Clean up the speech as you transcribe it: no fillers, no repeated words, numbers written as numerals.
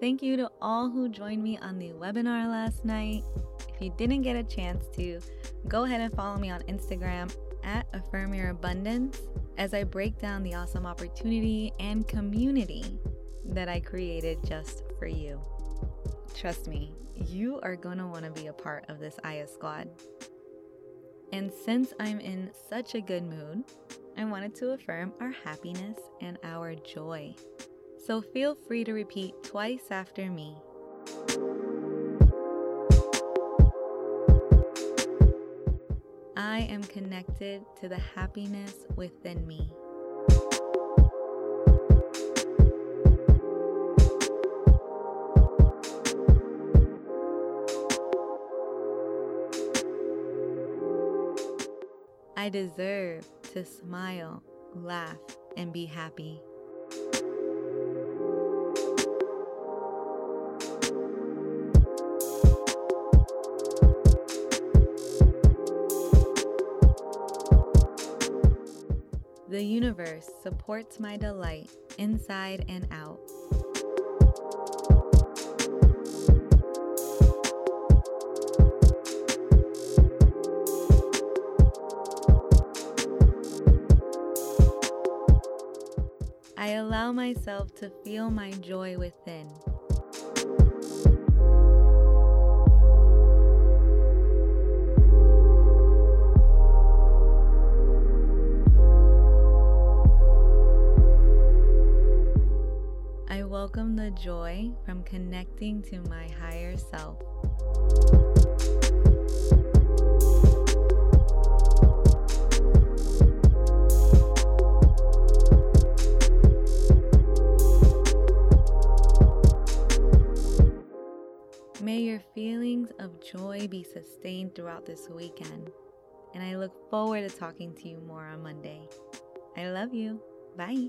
Thank you to all who joined me on the webinar last night. If you didn't get a chance to, go ahead and follow me on Instagram at Affirm Your Abundance as I break down the awesome opportunity and community that I created just for you. Trust me, you are going to want to be a part of this Aya squad. And since I'm in such a good mood, I wanted to affirm our happiness and our joy. So feel free to repeat twice after me. I am connected to the happiness within me. I deserve to smile, laugh, and be happy. The universe supports my delight inside and out. I allow myself to feel my joy within. I welcome the joy from connecting to my higher self. May your feelings of joy be sustained throughout this weekend, and I look forward to talking to you more on Monday. I love you. Bye.